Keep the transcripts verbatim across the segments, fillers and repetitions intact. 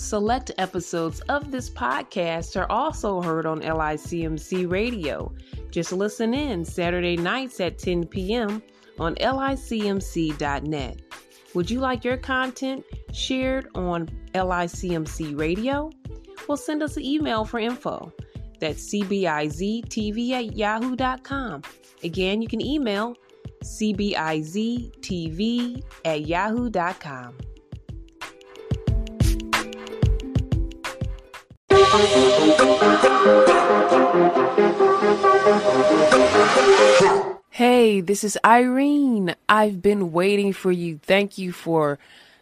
Select episodes of this podcast are also heard on L I C M C Radio. Just listen in Saturday nights at ten p.m. on L I C M C dot net. Would you like your content shared on L I C M C Radio? Well, send us an email for info. That's C B I Z T V at yahoo dot com. Again, you can email C B I Z T V at yahoo dot com. Hey, this is Irene. I've been waiting for you. Thank you for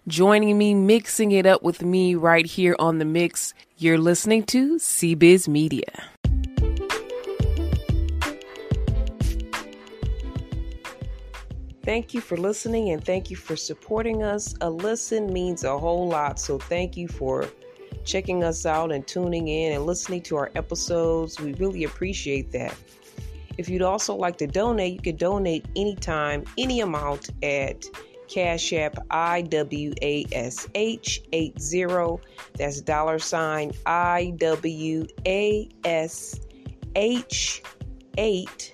joining me, mixing it up with me right here on The Mix. You're listening to CBiz Media. Thank you for listening and thank you for supporting us. A listen means a whole lot, so thank you for checking us out and tuning in and listening to our episodes. We really appreciate that. If you'd also like to donate, you can donate anytime, any amount at Cash App I W A S H eighty. That's dollar sign I W A S H eighty.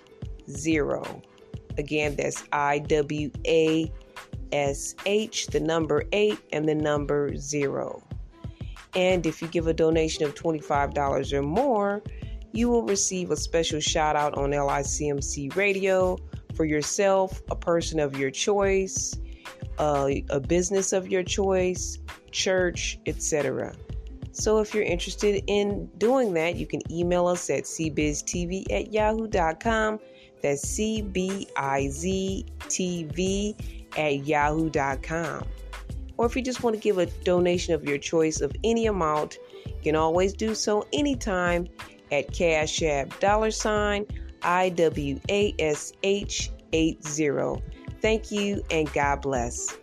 Again, that's I W A S H, the number eight, and the number zero. And if you give a donation of twenty-five dollars or more, you will receive a special shout out on L I C M C Radio for yourself, a person of your choice, uh, a business of your choice, church, et cetera. So if you're interested in doing that, you can email us at C Biz T V at yahoo dot com. That's C B I Z T V at yahoo dot com. Or if you just want to give a donation of your choice of any amount, you can always do so anytime at Cash App dollar sign I W A S H eighty. Thank you and God bless.